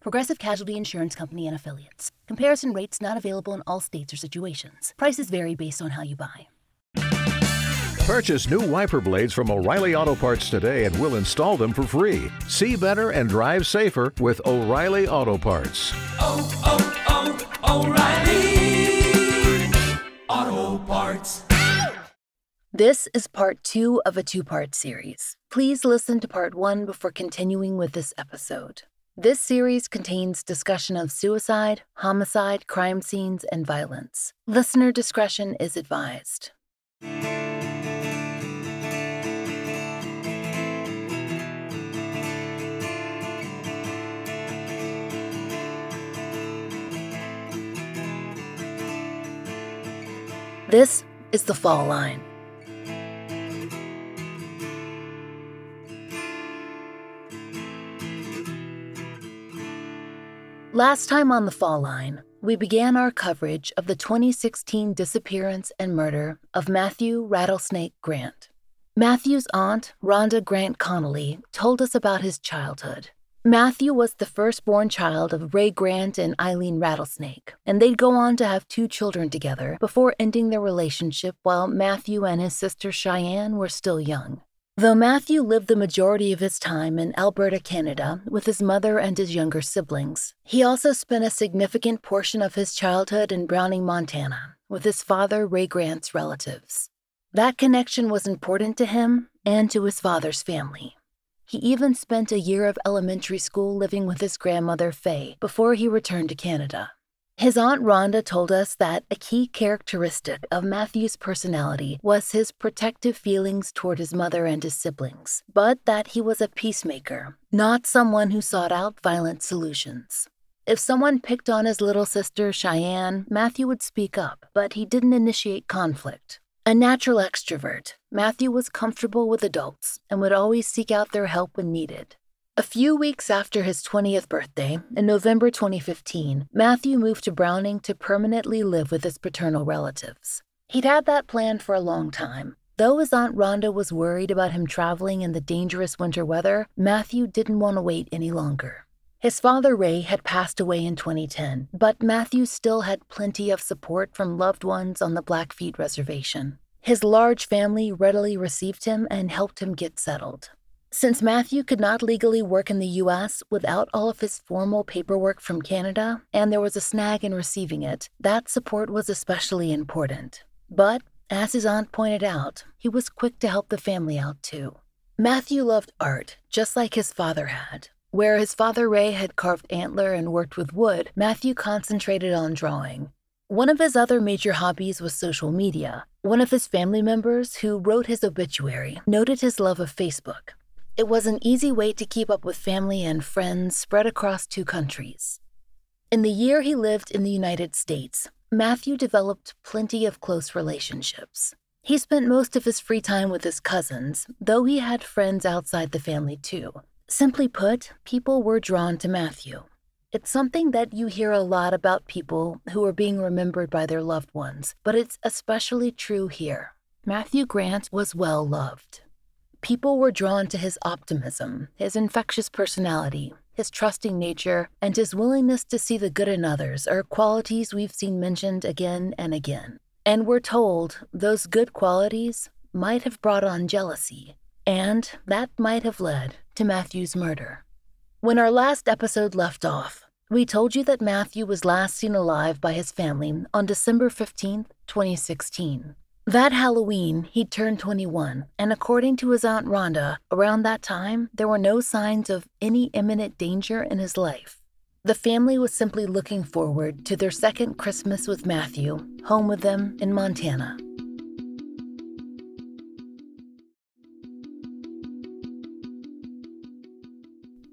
Progressive Casualty Insurance Company and Affiliates. Comparison rates not available in all states or situations. Prices vary based on how you buy. Purchase new wiper blades from O'Reilly Auto Parts today and we'll install them for free. See better and drive safer with O'Reilly Auto Parts. Oh, oh, oh, O'Reilly Auto Parts. This is part two of a two-part series. Please listen to part one before continuing with this episode. This series contains discussion of suicide, homicide, crime scenes, and violence. Listener discretion is advised. This is The Fall Line. Last time on The Fall Line, we began our coverage of the 2016 disappearance and murder of Matthew Rattlesnake Grant. Matthew's aunt, Rhonda Grant Connolly, told us about his childhood. Matthew was the firstborn child of Ray Grant and Eileen Rattlesnake, and they'd go on to have two children together before ending their relationship while Matthew and his sister Cheyenne were still young. Though Matthew lived the majority of his time in Alberta, Canada, with his mother and his younger siblings, he also spent a significant portion of his childhood in Browning, Montana, with his father Ray Grant's relatives. That connection was important to him and to his father's family. He even spent a year of elementary school living with his grandmother Faye before he returned to Canada. His aunt Rhonda told us that a key characteristic of Matthew's personality was his protective feelings toward his mother and his siblings, but that he was a peacemaker, not someone who sought out violent solutions. If someone picked on his little sister, Cheyenne, Matthew would speak up, but he didn't initiate conflict. A natural extrovert, Matthew was comfortable with adults and would always seek out their help when needed. A few weeks after his 20th birthday, in November 2015, Matthew moved to Browning to permanently live with his paternal relatives. He'd had that plan for a long time. Though his Aunt Rhonda was worried about him traveling in the dangerous winter weather, Matthew didn't want to wait any longer. His father, Ray, had passed away in 2010, but Matthew still had plenty of support from loved ones on the Blackfeet Reservation. His large family readily received him and helped him get settled. Since Matthew could not legally work in the U.S. without all of his formal paperwork from Canada, and there was a snag in receiving it, that support was especially important. But, as his aunt pointed out, he was quick to help the family out too. Matthew loved art, just like his father had. Where his father Ray had carved antler and worked with wood, Matthew concentrated on drawing. One of his other major hobbies was social media. One of his family members, who wrote his obituary, noted his love of Facebook. It was an easy way to keep up with family and friends spread across two countries. In the year he lived in the United States, Matthew developed plenty of close relationships. He spent most of his free time with his cousins, though he had friends outside the family too. Simply put, people were drawn to Matthew. It's something that you hear a lot about people who are being remembered by their loved ones, but it's especially true here. Matthew Grant was well loved. People were drawn to his optimism, his infectious personality, his trusting nature, and his willingness to see the good in others are qualities we've seen mentioned again and again. And we're told those good qualities might have brought on jealousy, and that might have led to Matthew's murder. When our last episode left off, we told you that Matthew was last seen alive by his family on December 15, 2016. That Halloween, he turned 21, and according to his Aunt Rhonda, around that time, there were no signs of any imminent danger in his life. The family was simply looking forward to their second Christmas with Matthew, home with them in Montana.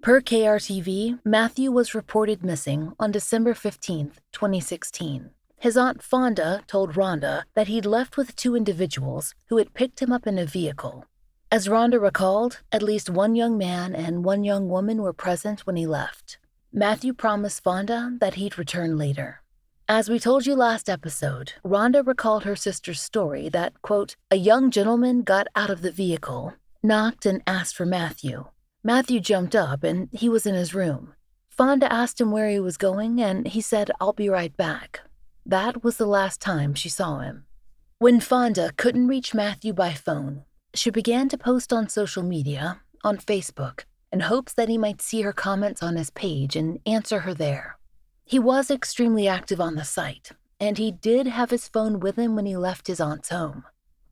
Per KRTV, Matthew was reported missing on December 15, 2016. His aunt Fonda told Rhonda that he'd left with two individuals who had picked him up in a vehicle. As Rhonda recalled, at least one young man and one young woman were present when he left. Matthew promised Fonda that he'd return later. As we told you last episode, Rhonda recalled her sister's story that, quote, a young gentleman got out of the vehicle, knocked, and asked for Matthew. Matthew jumped up, and he was in his room. Fonda asked him where he was going, and he said, I'll be right back. That was the last time she saw him. When Fonda couldn't reach Matthew by phone, she began to post on social media, on Facebook, in hopes that he might see her comments on his page and answer her there. He was extremely active on the site, and he did have his phone with him when he left his aunt's home.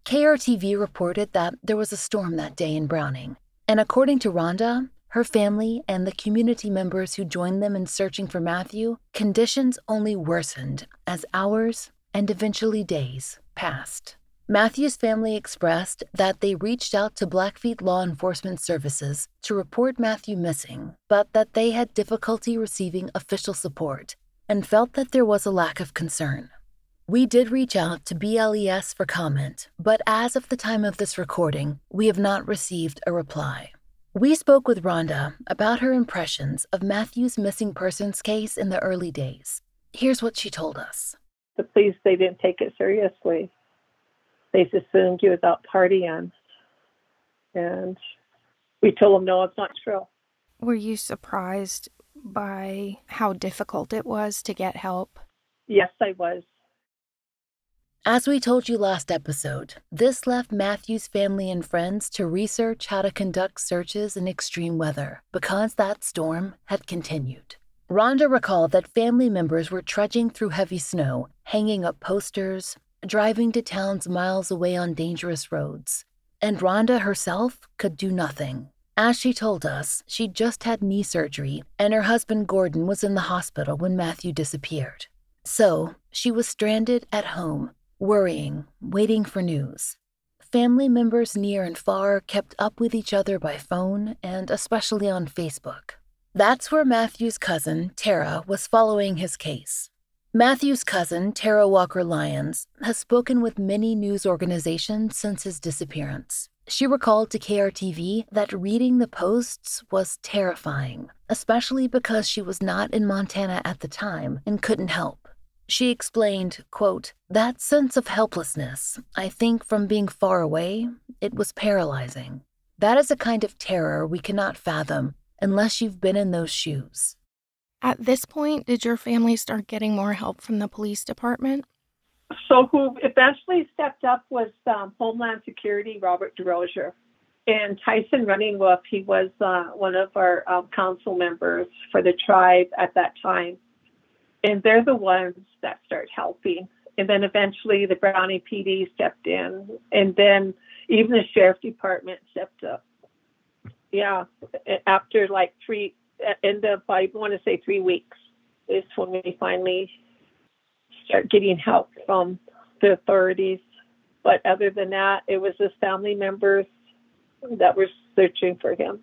KRTV reported that there was a storm that day in Browning, and according to Rhonda, her family and the community members who joined them in searching for Matthew, conditions only worsened as hours and eventually days passed. Matthew's family expressed that they reached out to Blackfeet Law Enforcement Services to report Matthew missing, but that they had difficulty receiving official support and felt that there was a lack of concern. We did reach out to BLES for comment, but as of the time of this recording, we have not received a reply. We spoke with Rhonda about her impressions of Matthew's missing persons case in the early days. Here's what she told us. The police, they didn't take it seriously. They assumed he was out partying, and we told them, no, it's not true. Were you surprised by how difficult it was to get help? Yes, I was. As we told you last episode, this left Matthew's family and friends to research how to conduct searches in extreme weather because that storm had continued. Rhonda recalled that family members were trudging through heavy snow, hanging up posters, driving to towns miles away on dangerous roads, and Rhonda herself could do nothing. As she told us, she just had knee surgery, and her husband Gordon was in the hospital when Matthew disappeared. So, she was stranded at home, worrying, waiting for news. Family members near and far kept up with each other by phone and especially on Facebook. That's where Matthew's cousin, Tara, was following his case. Matthew's cousin, Tara Walker Lyons, has spoken with many news organizations since his disappearance. She recalled to KRTV that reading the posts was terrifying, especially because she was not in Montana at the time and couldn't help. She explained, quote, that sense of helplessness, I think from being far away, it was paralyzing. That is a kind of terror we cannot fathom unless you've been in those shoes. At this point, did your family start getting more help from the police department? So who eventually stepped up was Homeland Security, Robert DeRozier. And Tyson Running Wolf, he was one of our council members for the tribe at that time. And they're the ones that started helping. And then eventually the Browning PD stepped in. And then even the sheriff department stepped up. Yeah, after like three weeks is when we finally start getting help from the authorities. But other than that, it was his family members that were searching for him.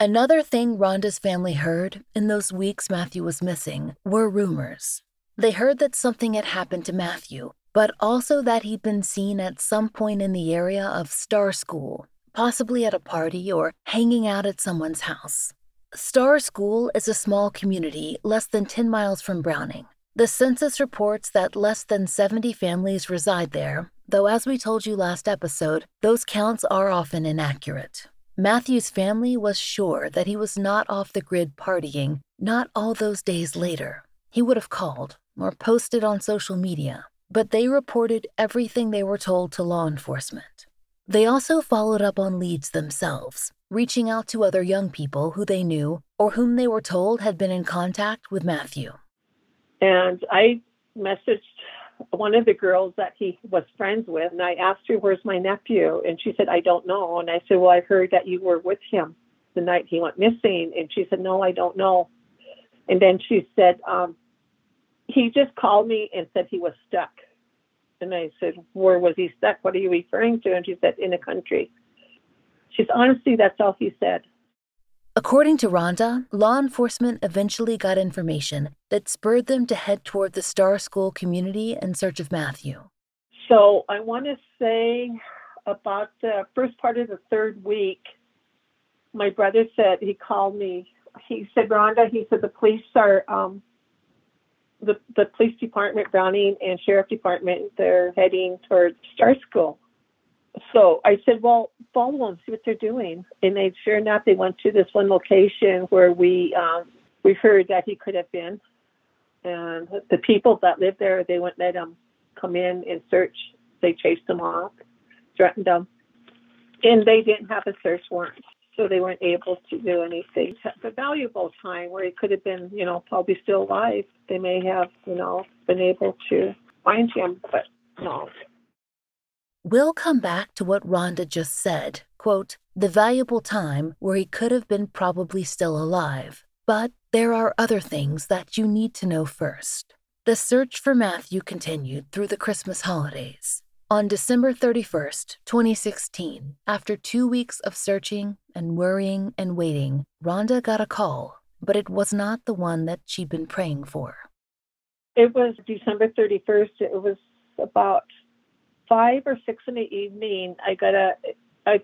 Another thing Rhonda's family heard in those weeks Matthew was missing were rumors. They heard that something had happened to Matthew, but also that he'd been seen at some point in the area of Star School, possibly at a party or hanging out at someone's house. Star School is a small community less than 10 miles from Browning. The census reports that less than 70 families reside there, though as we told you last episode, those counts are often inaccurate. Matthew's family was sure that he was not off the grid partying, not all those days later. He would have called or posted on social media, but they reported everything they were told to law enforcement. They also followed up on leads themselves, reaching out to other young people who they knew or whom they were told had been in contact with Matthew. And I messaged one of the girls that he was friends with, and I asked her, where's my nephew? And she said, I don't know. And I said, well, I heard that you were with him the night he went missing. And she said, no, I don't know. And then she said, he just called me and said he was stuck. And I said, where was he stuck? What are you referring to? And she said, in the country. She said, honestly, that's all he said. According to Rhonda, law enforcement eventually got information that spurred them to head toward the Star School community in search of Matthew. So I want to say about the first part of the third week, my brother said, he called me. He said, Rhonda, he said, the police are, the police department, Browning and Sheriff Department, they're heading towards Star School. So I said, well, follow them, see what they're doing. And they, sure enough, they went to this one location where we heard that he could have been. And the people that lived there, they wouldn't let him come in and search. They chased him off, threatened him. And they didn't have a search warrant, so they weren't able to do anything. The valuable time where he could have been, you know, probably still alive. They may have, you know, been able to find him, but no. We'll come back to what Rhonda just said, quote, the valuable time where he could have been probably still alive. But there are other things that you need to know first. The search for Matthew continued through the Christmas holidays. On December 31st, 2016, after 2 weeks of searching and worrying and waiting, Rhonda got a call, but it was not the one that she'd been praying for. It was December 31st. It was about 5 or 6 in the evening. I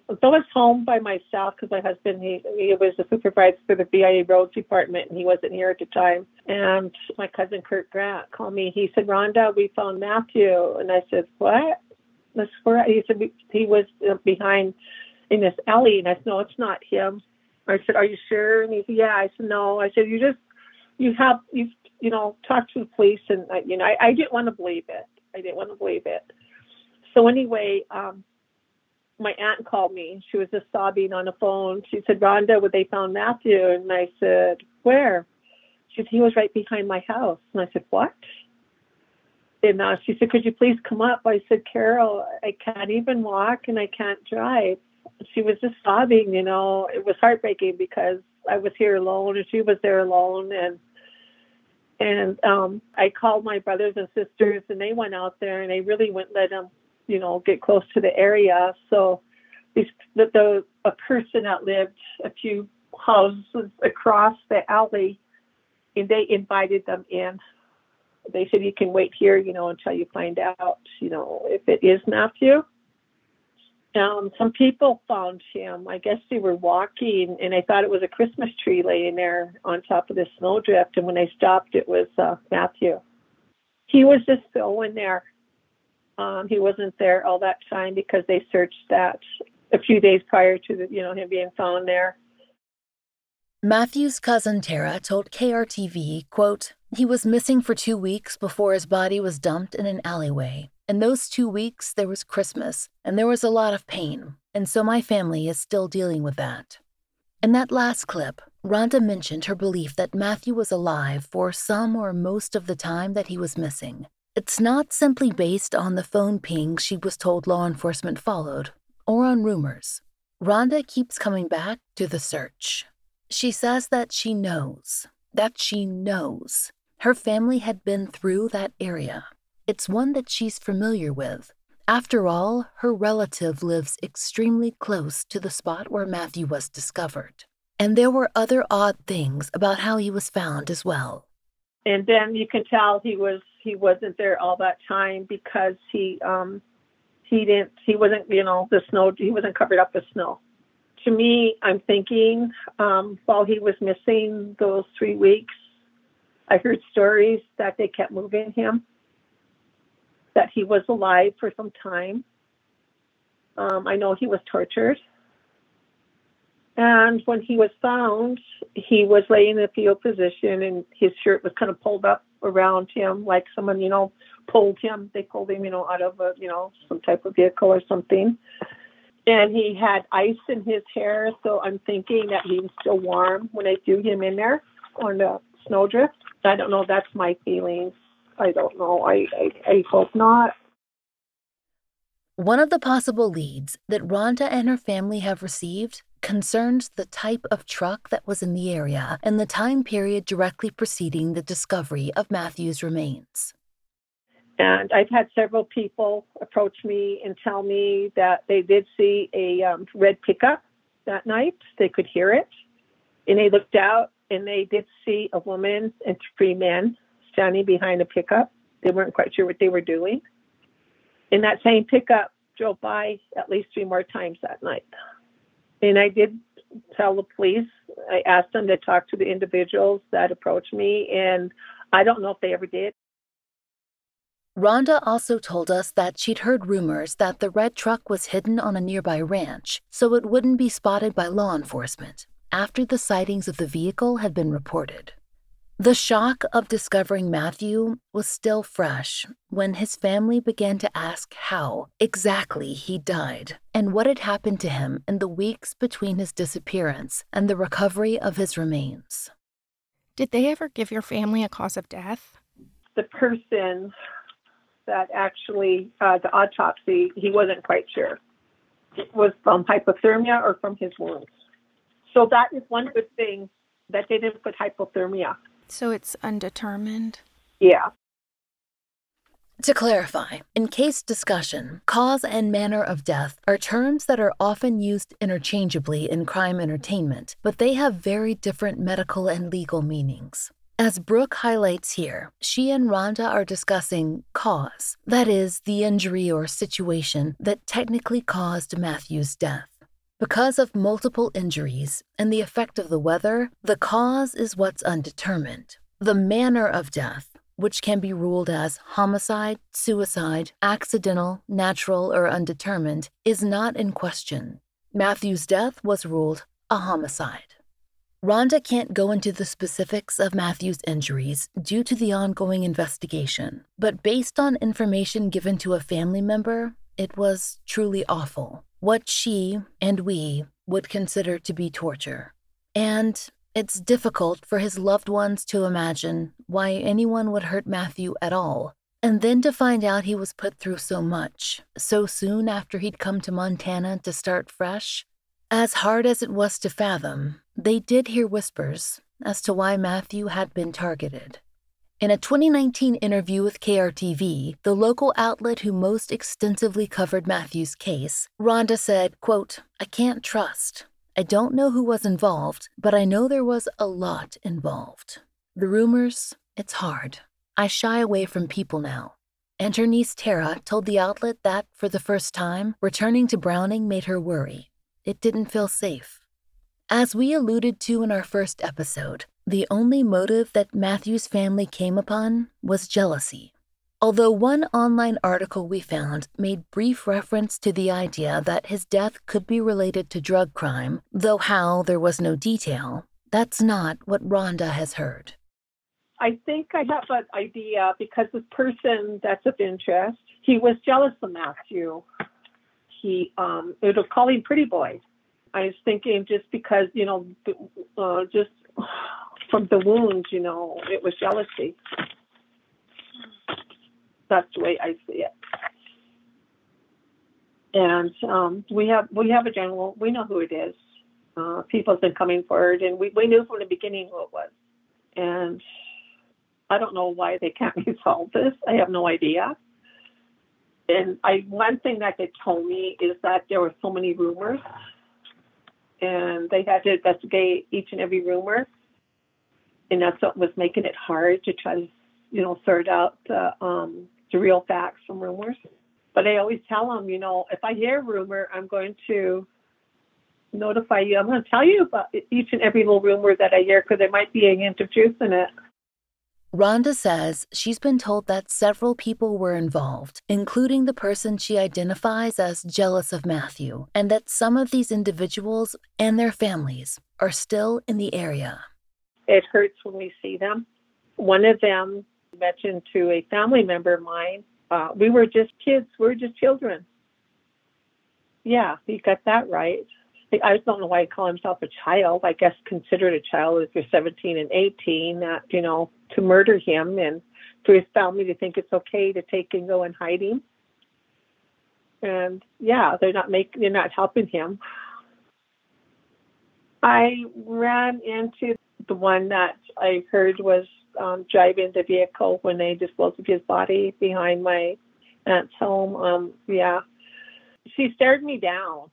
was home by myself because my husband, he was the supervisor for the BIA Roads Department, and he wasn't here at the time. And my cousin, Kurt Grant, called me. He said, Rhonda, we found Matthew. And I said, what? He said, he was behind in this alley. And I said, no, it's not him. I said, are you sure? And he said, yeah. I said, no. I said, you talked to the police. And, I didn't want to believe it. So anyway, my aunt called me. She was just sobbing on the phone. She said, Rhonda, they found Matthew. And I said, where? She said, he was right behind my house. And I said, what? And she said, could you please come up? I said, Carol, I can't even walk and I can't drive. She was just sobbing, you know. It was heartbreaking because I was here alone and she was there alone. And I called my brothers and sisters, and they went out there, and they really wouldn't let them, you know, get close to the area. So a person that lived a few houses across the alley, and they invited them in. They said, you can wait here, you know, until you find out, you know, if it is Matthew. Some people found him. I guess they were walking, and I thought it was a Christmas tree laying there on top of the snowdrift. And when I stopped, it was Matthew. He was just going there. He wasn't there all that time because they searched that a few days prior to him being found there. Matthew's cousin Tara told KRTV, quote, he was missing for 2 weeks before his body was dumped in an alleyway. In those 2 weeks, there was Christmas, and there was a lot of pain, and so my family is still dealing with that. In that last clip, Rhonda mentioned her belief that Matthew was alive for some or most of the time that he was missing. It's not simply based on the phone pings she was told law enforcement followed, or on rumors. Rhonda keeps coming back to the search. She says that she knows, her family had been through that area. It's one that she's familiar with. After all, her relative lives extremely close to the spot where Matthew was discovered. And there were other odd things about how he was found as well. And then you can tell he wasn't there all that time because he wasn't covered up with snow. To me, I'm thinking while he was missing those 3 weeks, I heard stories that they kept moving him, that he was alive for some time. I know he was tortured. And when he was found, he was laying in a fetal position and his shirt was kind of pulled up around him like someone, you know, pulled him. They pulled him, you know, out of a, you know, some type of vehicle or something. And he had ice in his hair. So I'm thinking that he was still warm when I threw him in there on the snowdrift. I don't know. That's my feelings. I don't know. I hope not. One of the possible leads that Rhonda and her family have received concerns the type of truck that was in the area and the time period directly preceding the discovery of Matthew's remains. And I've had several people approach me and tell me that they did see a red pickup that night. They could hear it. And they looked out, and they did see a woman and three men standing behind a pickup. They weren't quite sure what they were doing. And that same pickup drove by at least three more times that night. And I did tell the police. I asked them to talk to the individuals that approached me, and I don't know if they ever did. Rhonda also told us that she'd heard rumors that the red truck was hidden on a nearby ranch, so it wouldn't be spotted by law enforcement after the sightings of the vehicle had been reported. The shock of discovering Matthew was still fresh when his family began to ask how exactly he died and what had happened to him in the weeks between his disappearance and the recovery of his remains. Did they ever give your family a cause of death? The person that actually, the autopsy, he wasn't quite sure. It was from hypothermia or from his wounds. So that is one good thing that they didn't put hypothermia. So it's undetermined? Yeah. To clarify, in case discussion, cause and manner of death are terms that are often used interchangeably in crime entertainment, but they have very different medical and legal meanings. As Brooke highlights here, she and Rhonda are discussing cause, that is, the injury or situation that technically caused Matthew's death. Because of multiple injuries and the effect of the weather, the cause is what's undetermined. The manner of death, which can be ruled as homicide, suicide, accidental, natural, or undetermined, is not in question. Matthew's death was ruled a homicide. Rhonda can't go into the specifics of Matthew's injuries due to the ongoing investigation, but based on information given to a family member, it was truly awful. What she and we would consider to be torture. And it's difficult for his loved ones to imagine why anyone would hurt Matthew at all, and then to find out he was put through so much, so soon after he'd come to Montana to start fresh. As hard as it was to fathom, they did hear whispers as to why Matthew had been targeted. In a 2019 interview with KRTV, the local outlet who most extensively covered Matthew's case, Rhonda said, quote, "I can't trust. I don't know who was involved, but I know there was a lot involved. The rumors, it's hard. I shy away from people now." And her niece Tara told the outlet that, for the first time, returning to Browning made her worry. It didn't feel safe. As we alluded to in our first episode, the only motive that Matthew's family came upon was jealousy. Although one online article we found made brief reference to the idea that his death could be related to drug crime, though how there was no detail, that's not what Rhonda has heard. I think I have an idea because this person that's of interest, he was jealous of Matthew. He, it'll call him Pretty Boy. I was thinking just because, you know, just from the wound, you know, it was jealousy. That's the way I see it. And we have a general, we know who it is. People's been coming forward, and we knew from the beginning who it was. And I don't know why they can't resolve this. I have no idea. And one thing that they told me is that there were so many rumors, and they had to investigate each and every rumor. And that's what was making it hard to try to, you know, sort out the real facts from rumors. But I always tell them, you know, if I hear a rumor, I'm going to notify you. I'm going to tell you about each and every little rumor that I hear because there might be a hint of truth in it. Rhonda says she's been told that several people were involved, including the person she identifies as jealous of Matthew, and that some of these individuals and their families are still in the area. It hurts when we see them. One of them mentioned to a family member of mine, we were just kids, we were just children. Yeah, he got that right. I just don't know why he called himself a child. I guess considered a child if you're 17 and 18, you know, to murder him and for his family to think it's okay to take and go and hide him. And yeah, they're not helping him. I ran into the one that I heard was driving the vehicle when they disposed of his body behind my aunt's home. Yeah, she stared me down.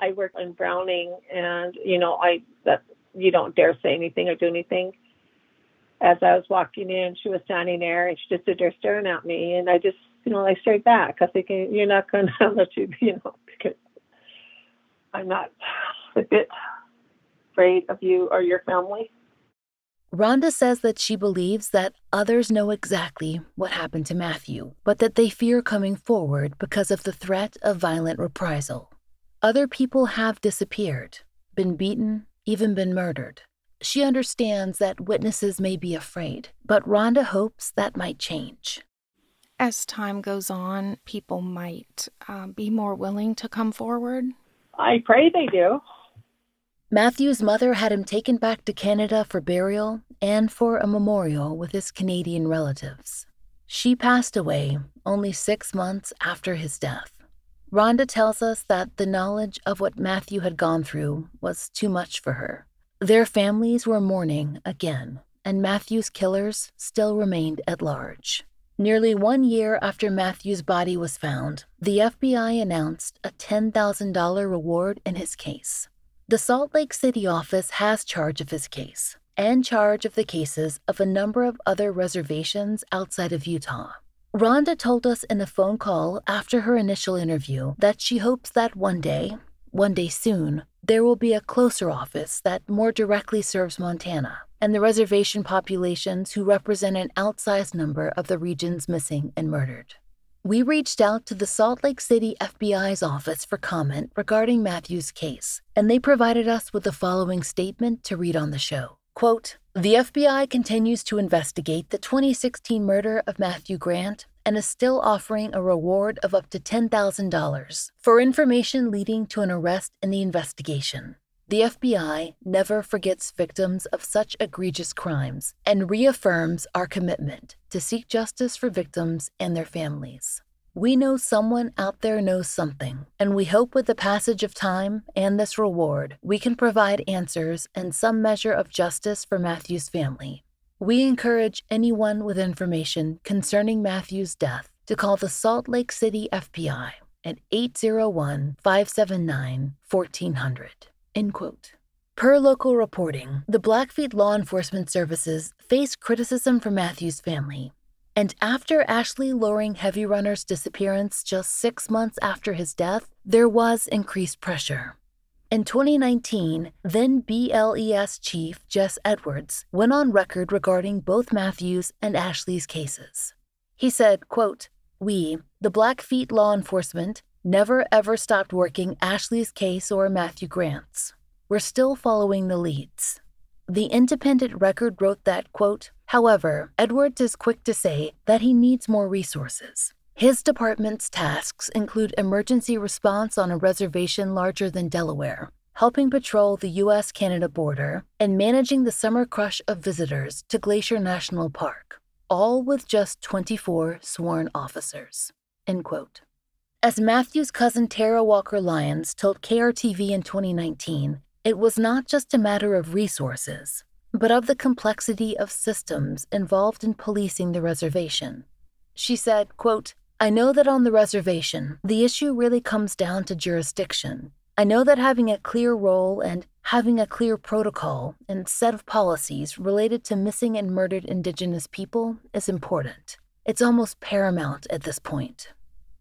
I work in Browning, and you know, I that you don't dare say anything or do anything. As I was walking in, she was standing there, and she just stood there staring at me. And I just, I stared back. I was thinking, you're not going to let you, because I'm not a bit afraid of you or your family. Rhonda says that she believes that others know exactly what happened to Matthew, but that they fear coming forward because of the threat of violent reprisal. Other people have disappeared, been beaten, even been murdered. She understands that witnesses may be afraid, but Rhonda hopes that might change. As time goes on, people might be more willing to come forward. I pray they do. Matthew's mother had him taken back to Canada for burial and for a memorial with his Canadian relatives. She passed away only 6 months after his death. Rhonda tells us that the knowledge of what Matthew had gone through was too much for her. Their families were mourning again, and Matthew's killers still remained at large. Nearly 1 year after Matthew's body was found, the FBI announced a $10,000 reward in his case. The Salt Lake City office has charge of his case and charge of the cases of a number of other reservations outside of Utah. Rhonda told us in a phone call after her initial interview that she hopes that one day soon, there will be a closer office that more directly serves Montana and the reservation populations who represent an outsized number of the region's missing and murdered. We reached out to the Salt Lake City FBI's office for comment regarding Matthew's case, and they provided us with the following statement to read on the show. Quote, "The FBI continues to investigate the 2016 murder of Matthew Grant and is still offering a reward of up to $10,000 for information leading to an arrest in the investigation. The FBI never forgets victims of such egregious crimes and reaffirms our commitment to seek justice for victims and their families. We know someone out there knows something, and we hope with the passage of time and this reward, we can provide answers and some measure of justice for Matthew's family. We encourage anyone with information concerning Matthew's death to call the Salt Lake City FBI at 801-579-1400. End quote. Per local reporting, the Blackfeet Law Enforcement Services faced criticism from Matthew's family. And after Ashley Loring Heavy Runner's disappearance just 6 months after his death, there was increased pressure. In 2019, then BLES Chief Jess Edwards went on record regarding both Matthew's and Ashley's cases. He said, quote, "We, the Blackfeet Law Enforcement, never ever stopped working Ashley's case or Matthew Grant's. We're still following the leads." The Independent Record wrote that, quote, "However, Edwards is quick to say that he needs more resources. His department's tasks include emergency response on a reservation larger than Delaware, helping patrol the U.S.-Canada border, and managing the summer crush of visitors to Glacier National Park, all with just 24 sworn officers." End quote. As Matthew's cousin Tara Walker Lyons told KRTV in 2019, it was not just a matter of resources, but of the complexity of systems involved in policing the reservation. She said, quote, "I know that on the reservation, the issue really comes down to jurisdiction. I know that having a clear role and having a clear protocol and set of policies related to missing and murdered Indigenous people is important. It's almost paramount at this point."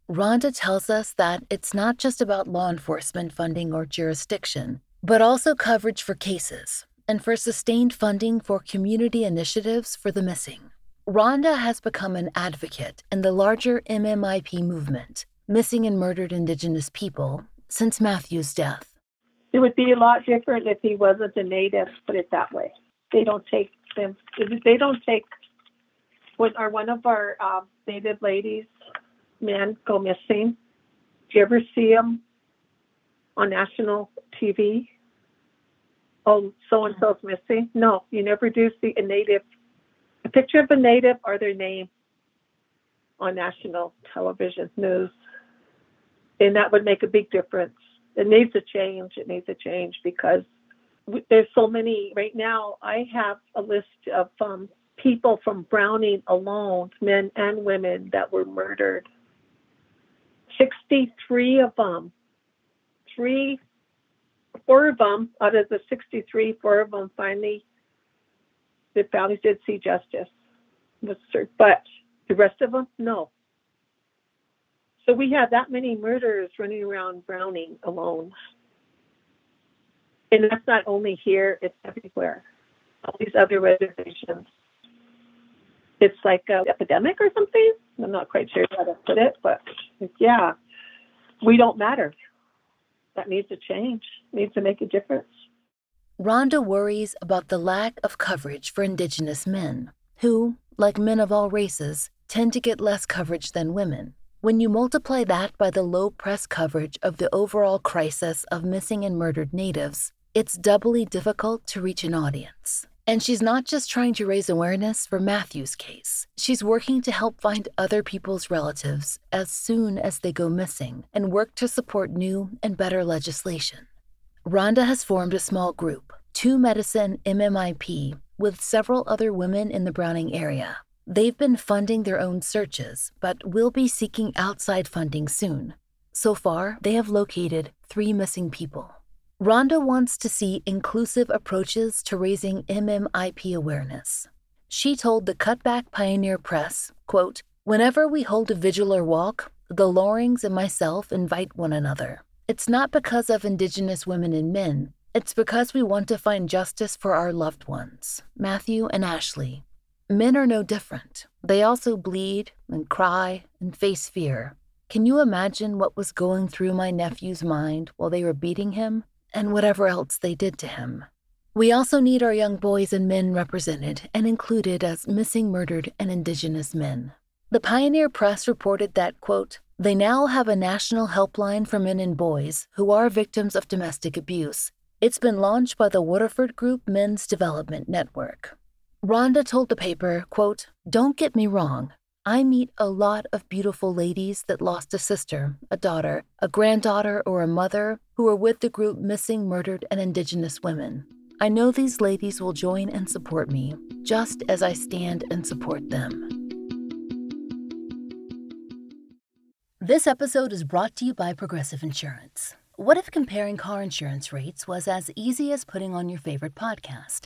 Rhonda tells us that it's not just about law enforcement funding or jurisdiction, but also coverage for cases and for sustained funding for community initiatives for the missing. Rhonda has become an advocate in the larger MMIP movement, missing and murdered Indigenous people, since Matthew's death. It would be a lot different if he wasn't a native, put it that way. One of our native ladies, men go missing. Do you ever see them on national TV? Oh, so-and-so's missing? No, you never do see a picture of a native or their name on national television news. And that would make a big difference. It needs a change because there's so many. Right now, I have a list of people from Browning alone, men and women, that were murdered. 63 of them, three four of them, out of the 63, four of them finally, they probably did see justice, but the rest of them, no. So we have that many murderers running around Browning alone. And that's not only here, it's everywhere. All these other reservations. It's like an epidemic or something. I'm not quite sure how to put it, but yeah, we don't matter. That needs to change, needs to make a difference. Rhonda worries about the lack of coverage for Indigenous men, who, like men of all races, tend to get less coverage than women. When you multiply that by the low press coverage of the overall crisis of missing and murdered natives, it's doubly difficult to reach an audience. And she's not just trying to raise awareness for Matthew's case. She's working to help find other people's relatives as soon as they go missing and work to support new and better legislation. Rhonda has formed a small group, Two Medicine MMIP, with several other women in the Browning area. They've been funding their own searches, but will be seeking outside funding soon. So far, they have located 3 missing people. Rhonda wants to see inclusive approaches to raising MMIP awareness. She told the Cutback Pioneer Press, quote, "Whenever we hold a vigil or walk, the Lorings and myself invite one another. It's not because of Indigenous women and men. It's because we want to find justice for our loved ones, Matthew and Ashley. Men are no different. They also bleed and cry and face fear. Can you imagine what was going through my nephew's mind while they were beating him? And whatever else they did to him. We also need our young boys and men represented and included as missing, murdered, and Indigenous men." The Pioneer Press reported that, quote, "They now have a national helpline for men and boys who are victims of domestic abuse. It's been launched by the Waterford Group Men's Development Network." Rhonda told the paper, quote, "Don't get me wrong. I meet a lot of beautiful ladies that lost a sister, a daughter, a granddaughter, or a mother who are with the group Missing, Murdered, and Indigenous Women. I know these ladies will join and support me, just as I stand and support them." This episode is brought to you by Progressive Insurance. What if comparing car insurance rates was as easy as putting on your favorite podcast?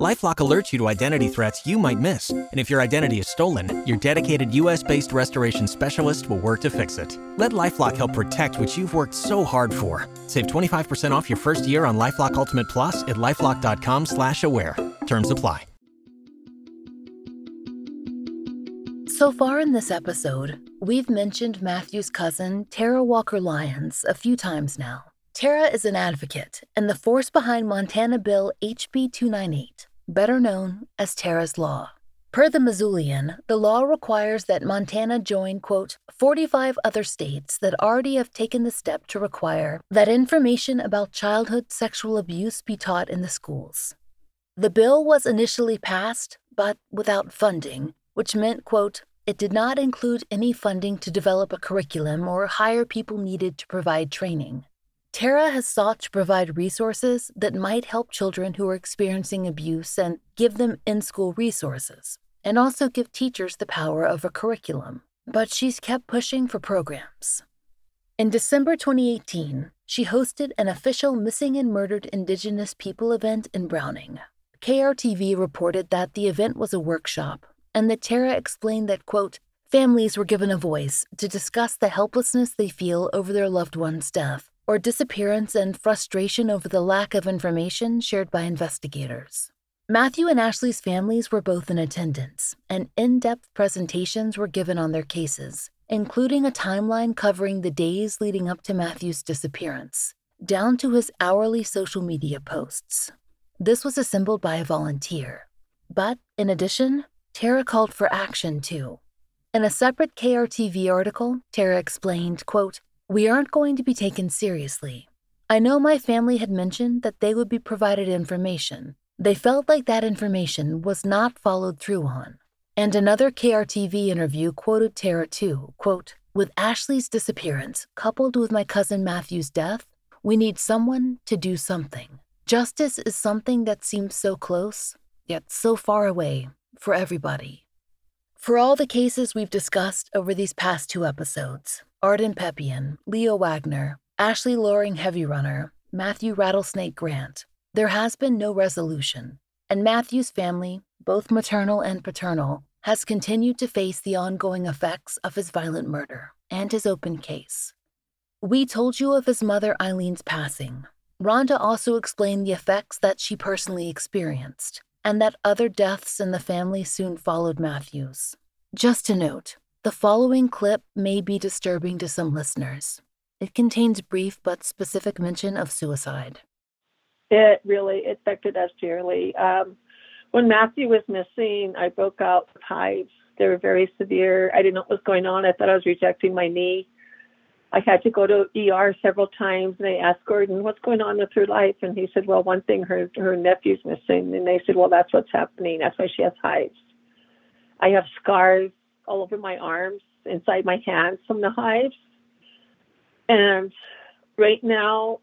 LifeLock alerts you to identity threats you might miss. And if your identity is stolen, your dedicated U.S.-based restoration specialist will work to fix it. Let LifeLock help protect what you've worked so hard for. Save 25% off your first year on LifeLock Ultimate Plus at LifeLock.com/aware. Terms apply. So far in this episode, we've mentioned Matthew's cousin, Tara Walker Lyons, a few times now. Tara is an advocate and the force behind Montana Bill HB 298, better known as Tara's Law. Per the Missoulian, the law requires that Montana join, quote, 45 other states that already have taken the step to require that information about childhood sexual abuse be taught in the schools. The bill was initially passed, but without funding, which meant, quote, "It did not include any funding to develop a curriculum or hire people needed to provide training." Tara has sought to provide resources that might help children who are experiencing abuse and give them in-school resources, and also give teachers the power of a curriculum. But she's kept pushing for programs. In December 2018, she hosted an official Missing and Murdered Indigenous People event in Browning. KRTV reported that the event was a workshop, and that Tara explained that, quote, "Families were given a voice to discuss the helplessness they feel over their loved one's death, or disappearance and frustration over the lack of information shared by investigators." Matthew and Ashley's families were both in attendance, and in-depth presentations were given on their cases, including a timeline covering the days leading up to Matthew's disappearance, down to his hourly social media posts. This was assembled by a volunteer. But, in addition, Tara called for action, too. In a separate KRTV article, Tara explained, quote, "We aren't going to be taken seriously. I know my family had mentioned that they would be provided information. They felt like that information was not followed through on." And another KRTV interview quoted Tara, too, quote, "With Ashley's disappearance, coupled with my cousin Matthew's death, we need someone to do something. Justice is something that seems so close, yet so far away, for everybody." For all the cases we've discussed over these past two episodes, Arden Pepian, Leo Wagner, Ashley Loring Heavy Runner, Matthew Rattlesnake Grant, there has been no resolution, and Matthew's family, both maternal and paternal, has continued to face the ongoing effects of his violent murder and his open case. We told you of his mother Eileen's passing. Rhonda also explained the effects that she personally experienced, and that other deaths in the family soon followed Matthew's. Just to note, the following clip may be disturbing to some listeners. It contains brief but specific mention of suicide. It really affected us dearly. When Matthew was missing, I broke out with hives. They were very severe. I didn't know what was going on. I thought I was rejecting my knee. I had to go to ER several times, and I asked Gordon, "What's going on with her life?" And he said, "Well, one thing, her nephew's missing." And they said, "Well, that's what's happening. That's why she has hives." I have scars all over my arms, inside my hands from the hives. And right now,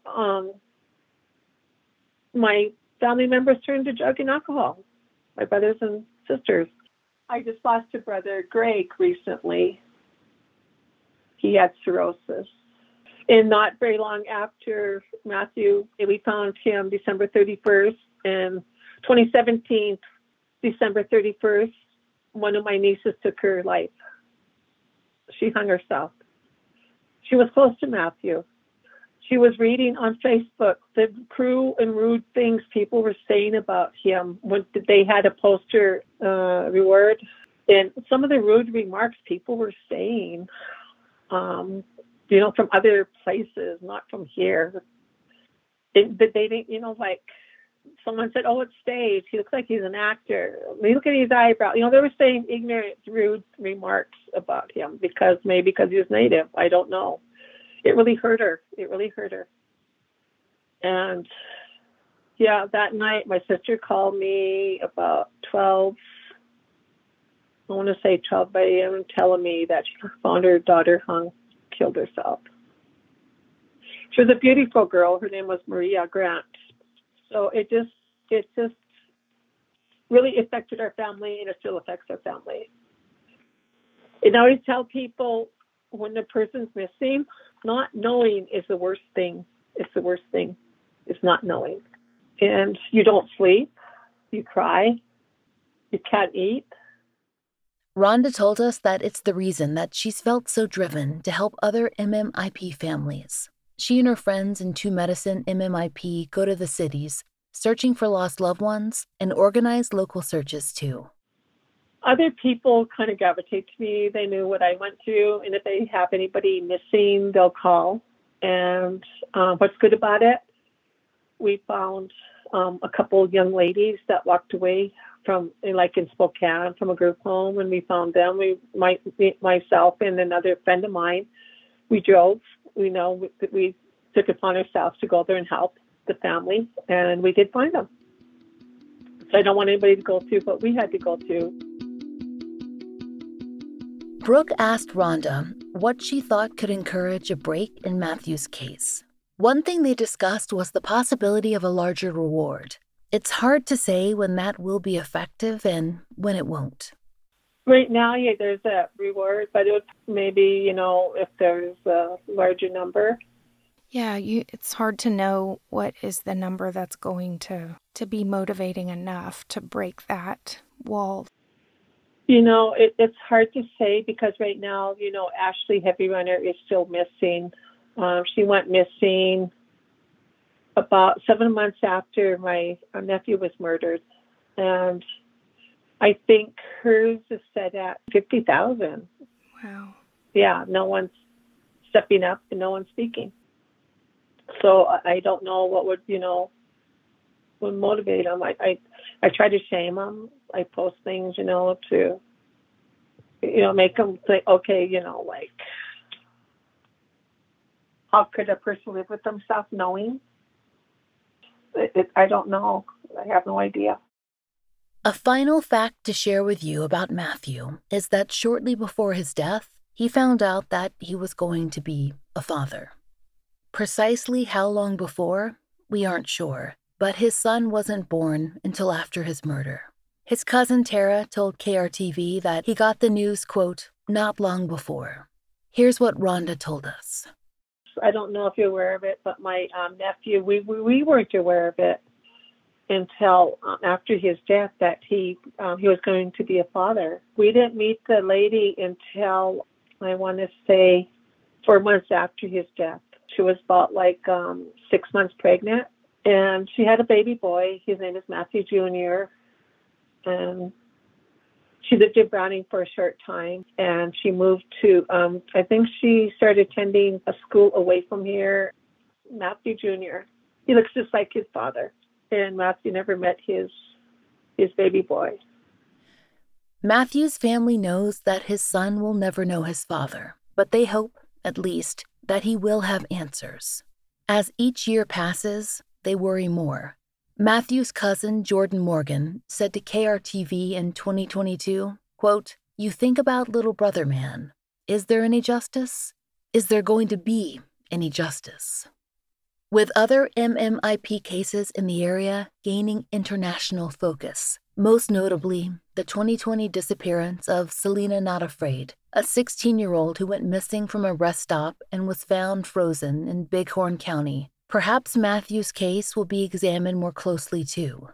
my family members turned to drug and alcohol, my brothers and sisters. I just lost a brother, Greg, recently. He had cirrhosis. And not very long after Matthew, we found him December 31st. In 2017, December 31st, one of my nieces took her life. She hung herself. She was close to Matthew. She was reading on Facebook the cruel and rude things people were saying about him. When they had a poster reward. And some of the rude remarks people were saying, from other places, not from here. But they didn't, like someone said, "Oh, it's staged. He looks like he's an actor. Look at his eyebrow." They were saying ignorant, rude remarks about him because he was Native. I don't know. It really hurt her. And yeah, that night my sister called me about 12. I want to say 12 a.m. telling me that she found her daughter killed herself. She was a beautiful girl. Her name was Maria Grant. So it just really affected our family, and it still affects our family. And I always tell people, when the person's missing, not knowing is the worst thing. It's the worst thing. It's not knowing. And you don't sleep. You cry. You can't eat. Rhonda told us that it's the reason that she's felt so driven to help other MMIP families. She and her friends in Two Medicine MMIP go to the cities, searching for lost loved ones, and organize local searches too. Other people kind of gravitate to me. They knew what I went through, and if they have anybody missing, they'll call. And what's good about it, we found a couple of young ladies that walked away from, in Spokane, from a group home, and we found them. Myself and another friend of mine, we drove. We took upon ourselves to go there and help the family, and we did find them. So I don't want anybody to go through what we had to go through. Brooke asked Rhonda what she thought could encourage a break in Matthew's case. One thing they discussed was the possibility of a larger reward. It's hard to say when that will be effective and when it won't. Right now, yeah, there's a reward, but it would maybe, if there's a larger number. Yeah, it's hard to know what is the number that's going to be motivating enough to break that wall. It's hard to say because right now, Ashley Heavy Runner is still missing. She went missing about 7 months after my nephew was murdered, and I think hers is set at $50,000. Wow. Yeah, no one's stepping up and no one's speaking. So I don't know what would, would motivate them. I try to shame them. I post things, to, make them say, okay, how could a person live with themselves knowing? I don't know. I have no idea. A final fact to share with you about Matthew is that shortly before his death, he found out that he was going to be a father. Precisely how long before, we aren't sure, but his son wasn't born until after his murder. His cousin Tara told KRTV that he got the news, quote, not long before. Here's what Rhonda told us. I don't know if you're aware of it, but my nephew, we weren't aware of it until after his death that he was going to be a father. We didn't meet the lady until, I want to say, 4 months after his death. She was about 6 months pregnant, and she had a baby boy. His name is Matthew Jr., and she lived in Browning for a short time, and she moved to, I think she started attending a school away from here. Matthew Jr., he looks just like his father, and Matthew never met his baby boy. Matthew's family knows that his son will never know his father, but they hope, at least, that he will have answers. As each year passes, they worry more. Matthew's cousin, Jordan Morgan, said to KRTV in 2022, quote, you think about little brother man. Is there any justice? Is there going to be any justice? With other MMIP cases in the area gaining international focus, most notably the 2020 disappearance of Selena Not Afraid, a 16-year-old who went missing from a rest stop and was found frozen in Bighorn County, perhaps Matthew's case will be examined more closely too.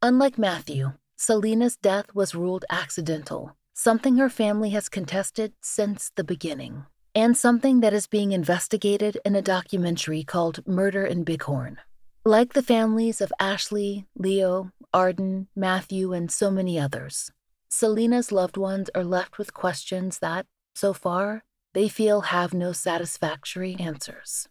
Unlike Matthew, Selena's death was ruled accidental, something her family has contested since the beginning, and something that is being investigated in a documentary called Murder in Bighorn. Like the families of Ashley, Leo, Arden, Matthew, and so many others, Selena's loved ones are left with questions that, so far, they feel have no satisfactory answers.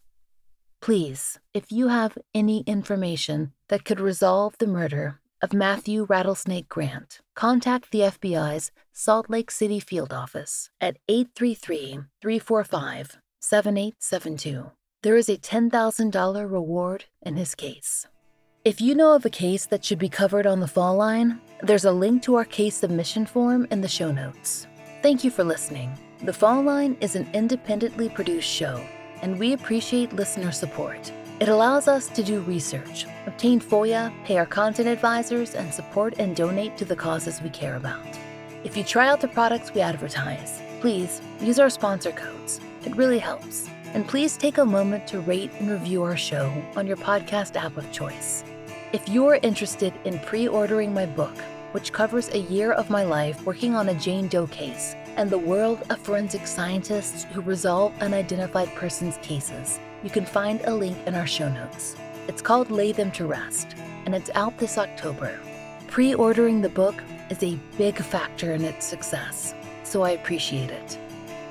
Please, if you have any information that could resolve the murder of Matthew Rattlesnake Grant, contact the FBI's Salt Lake City Field Office at 833-345-7872. There is a $10,000 reward in his case. If you know of a case that should be covered on The Fall Line, there's a link to our case submission form in the show notes. Thank you for listening. The Fall Line is an independently produced show, and we appreciate listener support. It allows us to do research, obtain FOIA, pay our content advisors, and support and donate to the causes we care about. If you try out the products we advertise, please use our sponsor codes. It really helps. And please take a moment to rate and review our show on your podcast app of choice. If you're interested in pre-ordering my book, which covers a year of my life working on a Jane Doe case and the world of forensic scientists who resolve unidentified persons' cases, you can find a link in our show notes. It's called Lay Them to Rest, and it's out this October. Pre-ordering the book is a big factor in its success, so I appreciate it.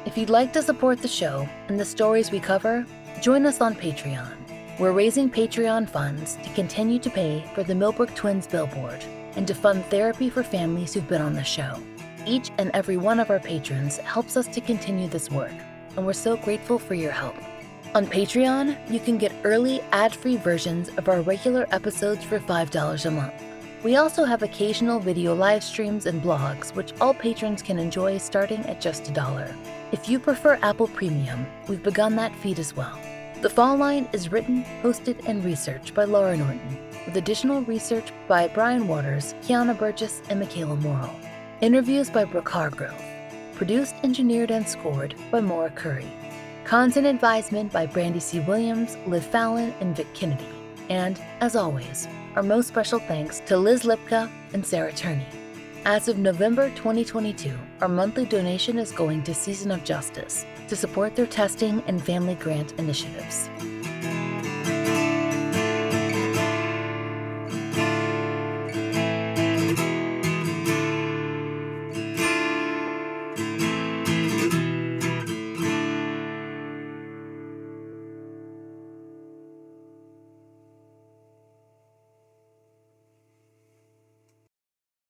If you'd like to support the show and the stories we cover, join us on Patreon. We're raising Patreon funds to continue to pay for the Millbrook Twins billboard and to fund therapy for families who've been on the show. Each and every one of our patrons helps us to continue this work, and we're so grateful for your help. On Patreon, you can get early ad-free versions of our regular episodes for $5 a month. We also have occasional video live streams and blogs, which all patrons can enjoy starting at just $1. If you prefer Apple Premium, we've begun that feed as well. The Fall Line is written, hosted, and researched by Laura Norton, with additional research by Brian Waters, Kiana Burgess, and Michaela Morrill. Interviews by Brooke Hargrove. Produced, engineered, and scored by Maura Curry. Content advisement by Brandy C. Williams, Liv Fallon, and Vic Kennedy. And, as always, our most special thanks to Liz Lipka and Sarah Turney. As of November 2022, our monthly donation is going to Season of Justice to support their testing and family grant initiatives.